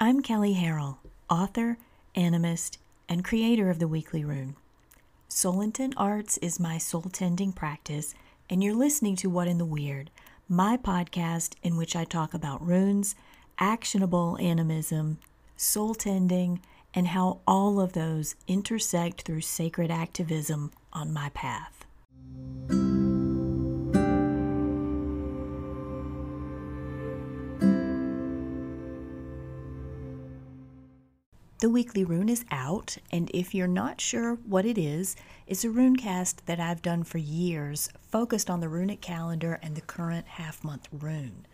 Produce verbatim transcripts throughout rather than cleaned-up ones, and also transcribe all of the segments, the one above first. I'm Kelly Harrell, author, animist, and creator of the Weekly Rune. Soul Intent Arts is my soul-tending practice, and you're listening to What in the Weird, my podcast in which I talk about runes, actionable animism, soul-tending, and how all of those intersect through sacred activism on my path. The Weekly Rune is out, and if you're not sure what it is, it's a rune cast that I've done for years, focused on the runic calendar and the current half-month rune.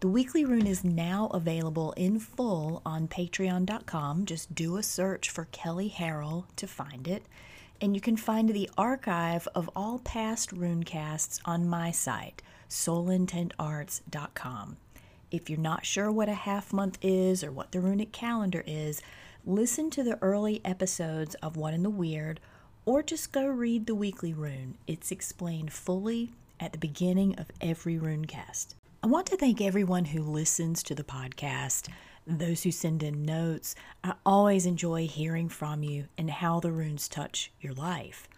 The Weekly Rune is now available in full on patreon dot com. Just do a search for Kelly Harrell to find it, and you can find the archive of all past rune casts on my site, soul intent arts dot com. If you're not sure what a half-month is or what the runic calendar is, listen to the early episodes of What in the Weird, or just go read the Weekly Rune. It's explained fully at the beginning of every runecast. I want to thank everyone who listens to the podcast, those who send in notes. I always enjoy hearing from you and how the runes touch your life.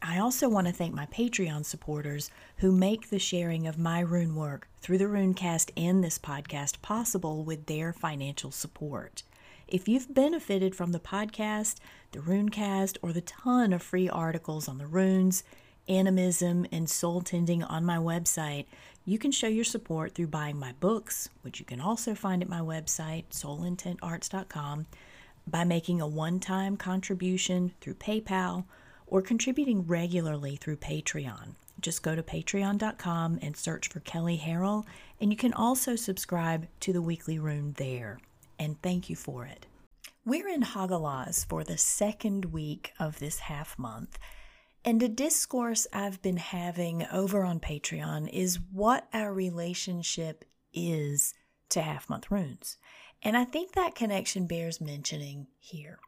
I also want to thank my Patreon supporters who make the sharing of my rune work through the Runecast and this podcast possible with their financial support. If you've benefited from the podcast, the Runecast, or the ton of free articles on the runes, animism, and soul tending on my website, you can show your support through buying my books, which you can also find at my website, soul intent arts dot com, by making a one-time contribution through PayPal, or contributing regularly through Patreon. Just go to patreon dot com and search for Kelly Harrell, and you can also subscribe to the Weekly Rune there. And thank you for it. We're in Hagalaz for the second week of this half month, and a discourse I've been having over on Patreon is what our relationship is to half-month runes. And I think that connection bears mentioning here.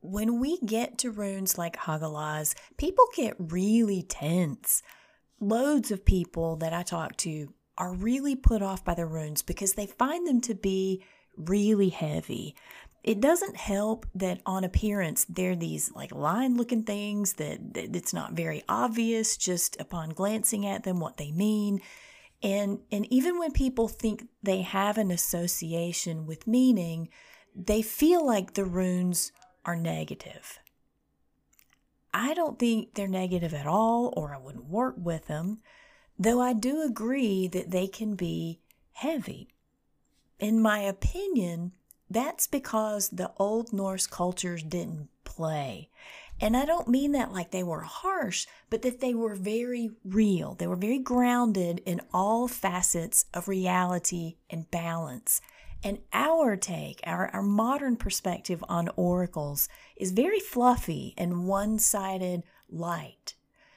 When we get to runes like Hagalaz, people get really tense. Loads of people that I talk to are really put off by the runes because they find them to be really heavy. It doesn't help that on appearance, they're these like line looking things that, that it's not very obvious just upon glancing at them what they mean. And, and even when people think they have an association with meaning, they feel like the runes are negative. I don't think they're negative at all, or I wouldn't work with them, though I do agree that they can be heavy. In my opinion, that's because the Old Norse cultures didn't play. And I don't mean that like they were harsh, but that they were very real. They were very grounded in all facets of reality and balance. And our take, our, our modern perspective on oracles is very fluffy and one-sided light.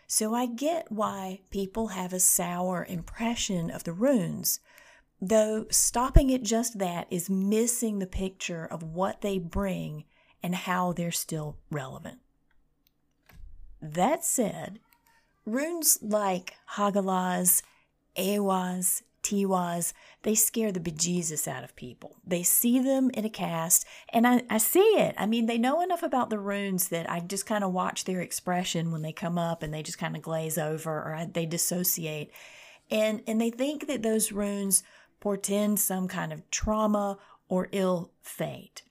So I get why people have a sour impression of the runes, though stopping at just that is missing the picture of what they bring and how they're still relevant. That said, runes like Hagalaz, Eowaz, Tiwaz, they scare the bejesus out of people. They see them in a cast, and I, I see it. I mean, they know enough about the runes that I just kind of watch their expression when they come up and they just kind of glaze over or I, they dissociate. And, and they think that those runes portend some kind of trauma or ill fate.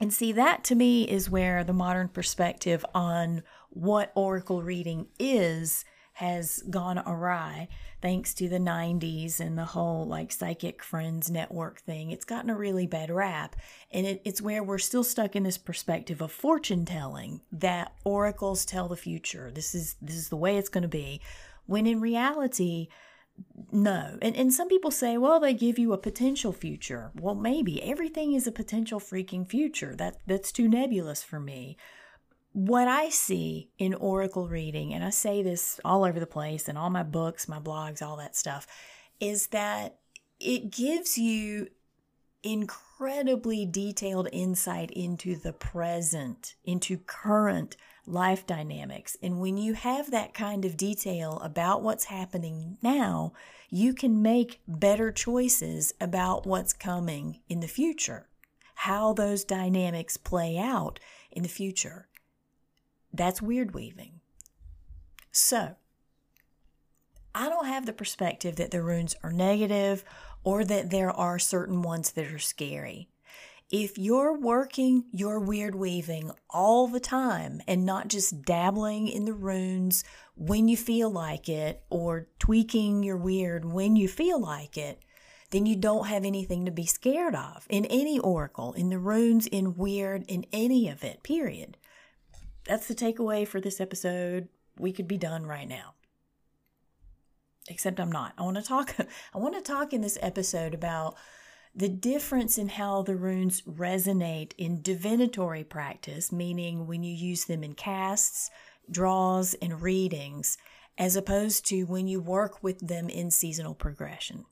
And see, that to me is where the modern perspective on what oracle reading is has gone awry thanks to the nineties and the whole like Psychic Friends Network thing. It's gotten a really bad rap, and it, it's where we're still stuck in this perspective of fortune telling, that oracles tell the future. This is this is the way it's going to be, when in reality, no. And, and some people say, well, they give you a potential future. Well, maybe. Everything is a potential freaking future. That that's too nebulous for me. What I see in oracle reading, and I say this all over the place in all my books, my blogs, all that stuff, is that it gives you incredibly detailed insight into the present, into current life dynamics. And when you have that kind of detail about what's happening now, you can make better choices about what's coming in the future, how those dynamics play out in the future. That's weird weaving. So, I don't have the perspective that the runes are negative or that there are certain ones that are scary. If you're working your weird weaving all the time and not just dabbling in the runes when you feel like it or tweaking your weird when you feel like it, then you don't have anything to be scared of in any oracle, in the runes, in weird, in any of it, period. That's the takeaway for this episode. We could be done right now. Except I'm not. I want to talk I want to talk in this episode about the difference in how the runes resonate in divinatory practice, meaning when you use them in casts, draws, and readings, as opposed to when you work with them in seasonal progression.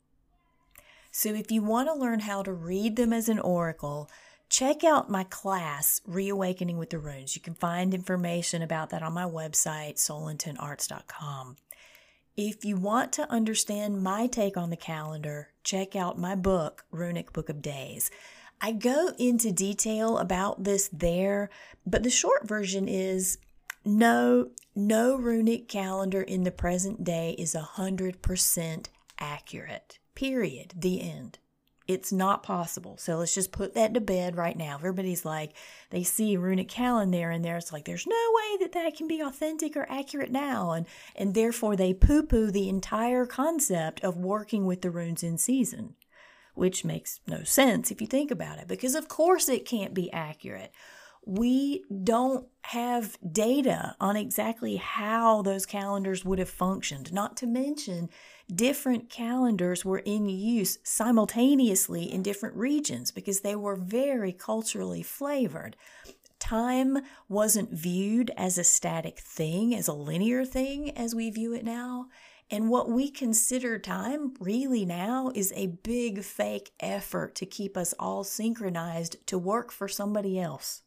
So if you want to learn how to read them as an oracle, check out my class, Reawakening with the Runes. You can find information about that on my website, soul intent arts dot com. If you want to understand my take on the calendar, check out my book, Runic Book of Days. I go into detail about this there, but the short version is no, no runic calendar in the present day is one hundred percent accurate, period, the end. It's not possible. So let's just put that to bed right now. Everybody's like, they see runic calendar in there. It's like, there's no way that that can be authentic or accurate now. And, and therefore they poo-poo the entire concept of working with the runes in season, which makes no sense if you think about it, because of course it can't be accurate. We don't have data on exactly how those calendars would have functioned, not to mention different calendars were in use simultaneously in different regions because they were very culturally flavored. Time wasn't viewed as a static thing, as a linear thing as we view it now. And what we consider time really now is a big fake effort to keep us all synchronized to work for somebody else.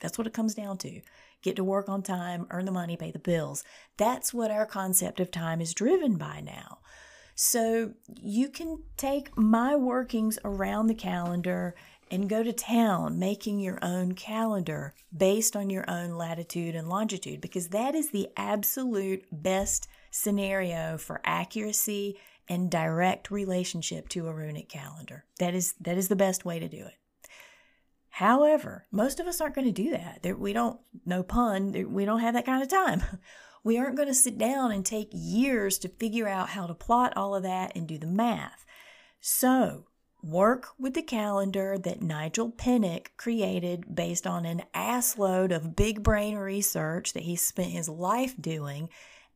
That's what it comes down to. Get to work on time, earn the money, pay the bills. That's what our concept of time is driven by now. So you can take my workings around the calendar and go to town making your own calendar based on your own latitude and longitude, because that is the absolute best scenario for accuracy and direct relationship to a runic calendar. That is, that is the best way to do it. However, most of us aren't going to do that. We don't, no pun, we don't have that kind of time. We aren't going to sit down and take years to figure out how to plot all of that and do the math. So work with the calendar that Nigel Pennick created based on an assload of big brain research that he spent his life doing.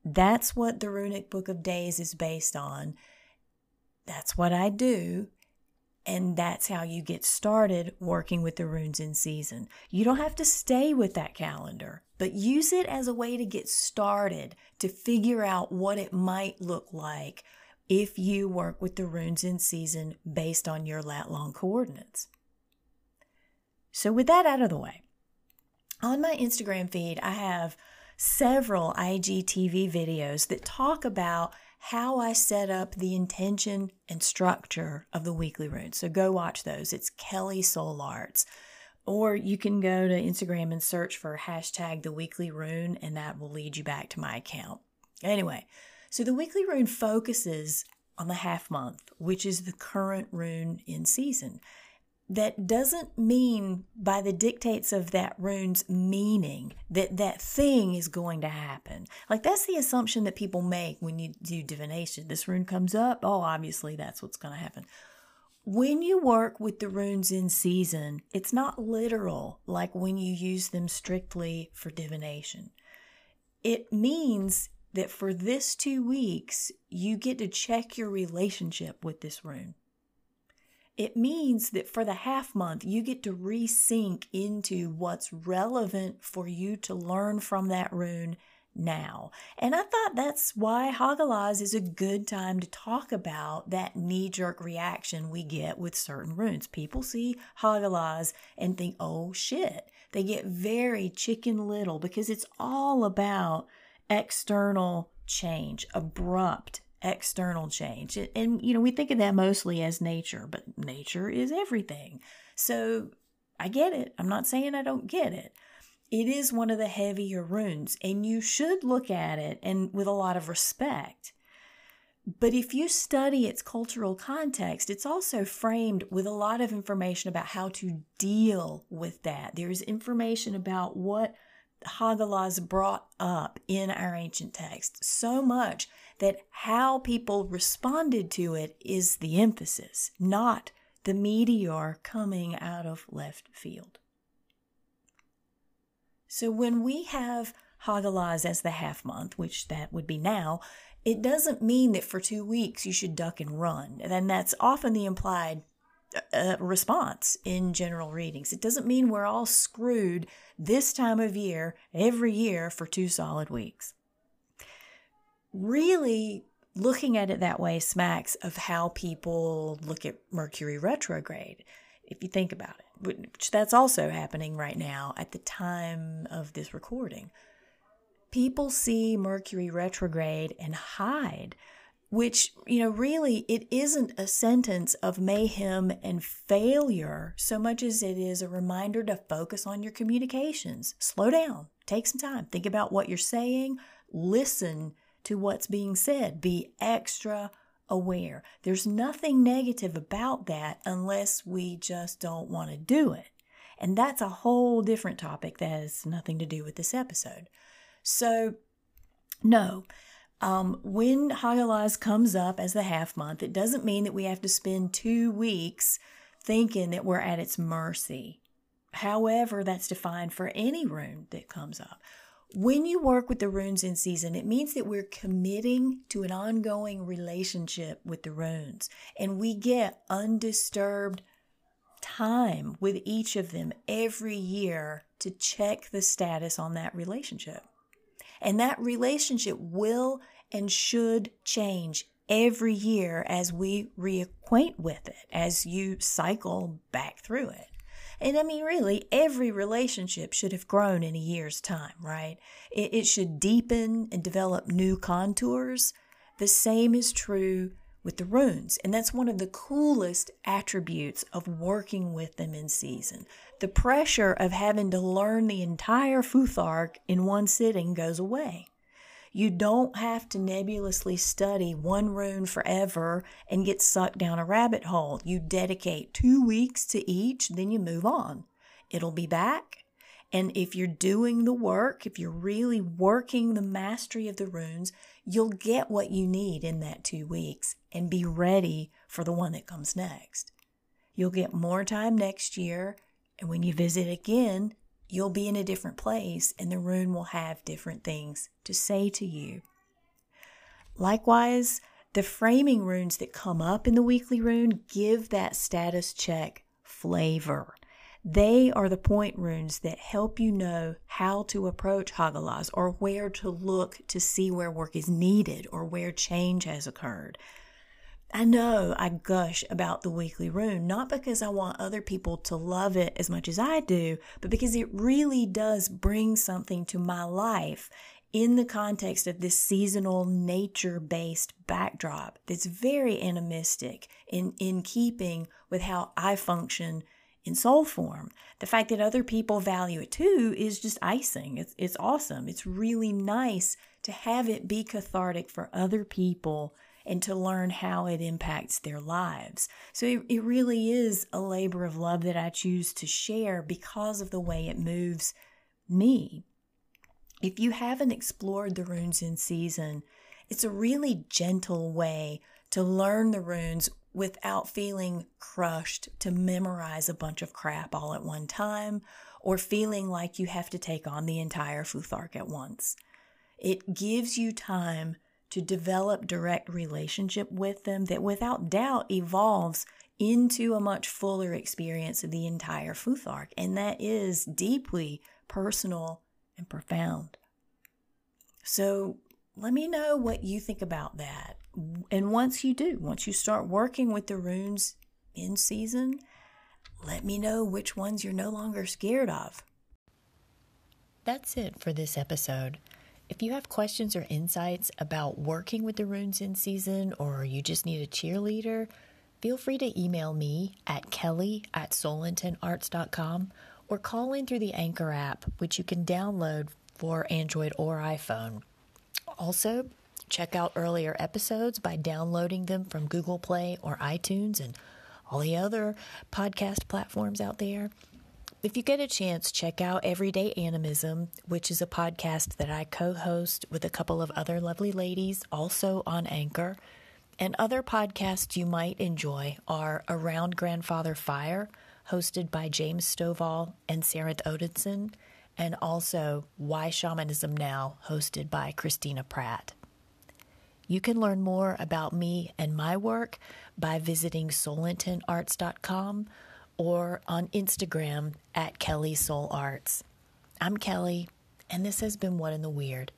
That's what the Runic Book of Days is based on. That's what I do. And that's how you get started working with the runes in season. You don't have to stay with that calendar, but use it as a way to get started, to figure out what it might look like if you work with the runes in season based on your lat-long coordinates. So with that out of the way, on my Instagram feed, I have several I G T V videos that talk about how I set up the intention and structure of the weekly rune. So go watch those. It's Kelly Soul Arts. Or you can go to Instagram and search for hashtag the weekly rune, and that will lead you back to my account. Anyway, so the weekly rune focuses on the half month, which is the current rune in season. That doesn't mean by the dictates of that rune's meaning that that thing is going to happen. Like, that's the assumption that people make when you do divination. This rune comes up. Oh, obviously that's what's going to happen. When you work with the runes in season, it's not literal like when you use them strictly for divination. It means that for this two weeks, you get to check your relationship with this rune. It means that for the half month, you get to resync into what's relevant for you to learn from that rune now. And I thought that's why Hagalaz is a good time to talk about that knee-jerk reaction we get with certain runes. People see Hagalaz and think, oh shit. They get very chicken little because it's all about external change, abrupt external change. And, you know, we think of that mostly as nature, but nature is everything. So I get it. I'm not saying I don't get it. It is one of the heavier runes, and you should look at it and with a lot of respect. But if you study its cultural context, it's also framed with a lot of information about how to deal with that. There is information about what Hagalaz brought up in our ancient texts, so much that how people responded to it is the emphasis, not the meteor coming out of left field. So when we have Hagalaz as the half month, which that would be now, it doesn't mean that for two weeks you should duck and run. And that's often the implied uh, response in general readings. It doesn't mean we're all screwed this time of year, every year, for two solid weeks. Really, looking at it that way smacks of how people look at Mercury retrograde, if you think about it. Which that's also happening right now at the time of this recording. People see Mercury retrograde and hide, which, you know, really it isn't a sentence of mayhem and failure so much as it is a reminder to focus on your communications. Slow down, take some time, think about what you're saying, listen to what's being said, be extra aware. There's nothing negative about that unless we just don't want to do it. And that's a whole different topic that has nothing to do with this episode. So, no, um, when Hagalaz comes up as the half month, it doesn't mean that we have to spend two weeks thinking that we're at its mercy. However, that's defined for any rune that comes up. When you work with the runes in season, it means that we're committing to an ongoing relationship with the runes, and we get undisturbed time with each of them every year to check the status on that relationship. And that relationship will and should change every year as we reacquaint with it, as you cycle back through it. And I mean, really, every relationship should have grown in a year's time, right? It, it should deepen and develop new contours. The same is true with the runes. And that's one of the coolest attributes of working with them in season. The pressure of having to learn the entire Futhark in one sitting goes away. You don't have to nebulously study one rune forever and get sucked down a rabbit hole. You dedicate two weeks to each, then you move on. It'll be back. And if you're doing the work, if you're really working the mastery of the runes, you'll get what you need in that two weeks and be ready for the one that comes next. You'll get more time next year, and when you visit again, you'll be in a different place and the rune will have different things to say to you. Likewise, the framing runes that come up in the weekly rune give that status check flavor. They are the point runes that help you know how to approach Hagalaz or where to look to see where work is needed or where change has occurred. I know I gush about the weekly rune, not because I want other people to love it as much as I do, but because it really does bring something to my life in the context of this seasonal nature-based backdrop that's very animistic in, in keeping with how I function in soul form. The fact that other people value it too is just icing. It's, it's awesome. It's really nice to have it be cathartic for other people and to learn how it impacts their lives. So it, it really is a labor of love that I choose to share because of the way it moves me. If you haven't explored the runes in season, it's a really gentle way to learn the runes without feeling crushed to memorize a bunch of crap all at one time or feeling like you have to take on the entire Futhark at once. It gives you time to develop direct relationship with them that without doubt evolves into a much fuller experience of the entire Futhark. And that is deeply personal and profound. So let me know what you think about that. And once you do, once you start working with the runes in season, let me know which ones you're no longer scared of. That's it for this episode. If you have questions or insights about working with the runes in season, or you just need a cheerleader, feel free to email me at kelly at soulintentarts.com or call in through the Anchor app, which you can download for Android or iPhone. Also, check out earlier episodes by downloading them from Google Play or iTunes and all the other podcast platforms out there. If you get a chance, check out Everyday Animism, which is a podcast that I co-host with a couple of other lovely ladies, also on Anchor. And other podcasts you might enjoy are Around Grandfather Fire, hosted by James Stovall and Sarenth Odinson, and also Why Shamanism Now, hosted by Christina Pratt. You can learn more about me and my work by visiting soul intent arts dot com or on Instagram at Kelly Soul Arts. I'm Kelly, and this has been What in the Weird.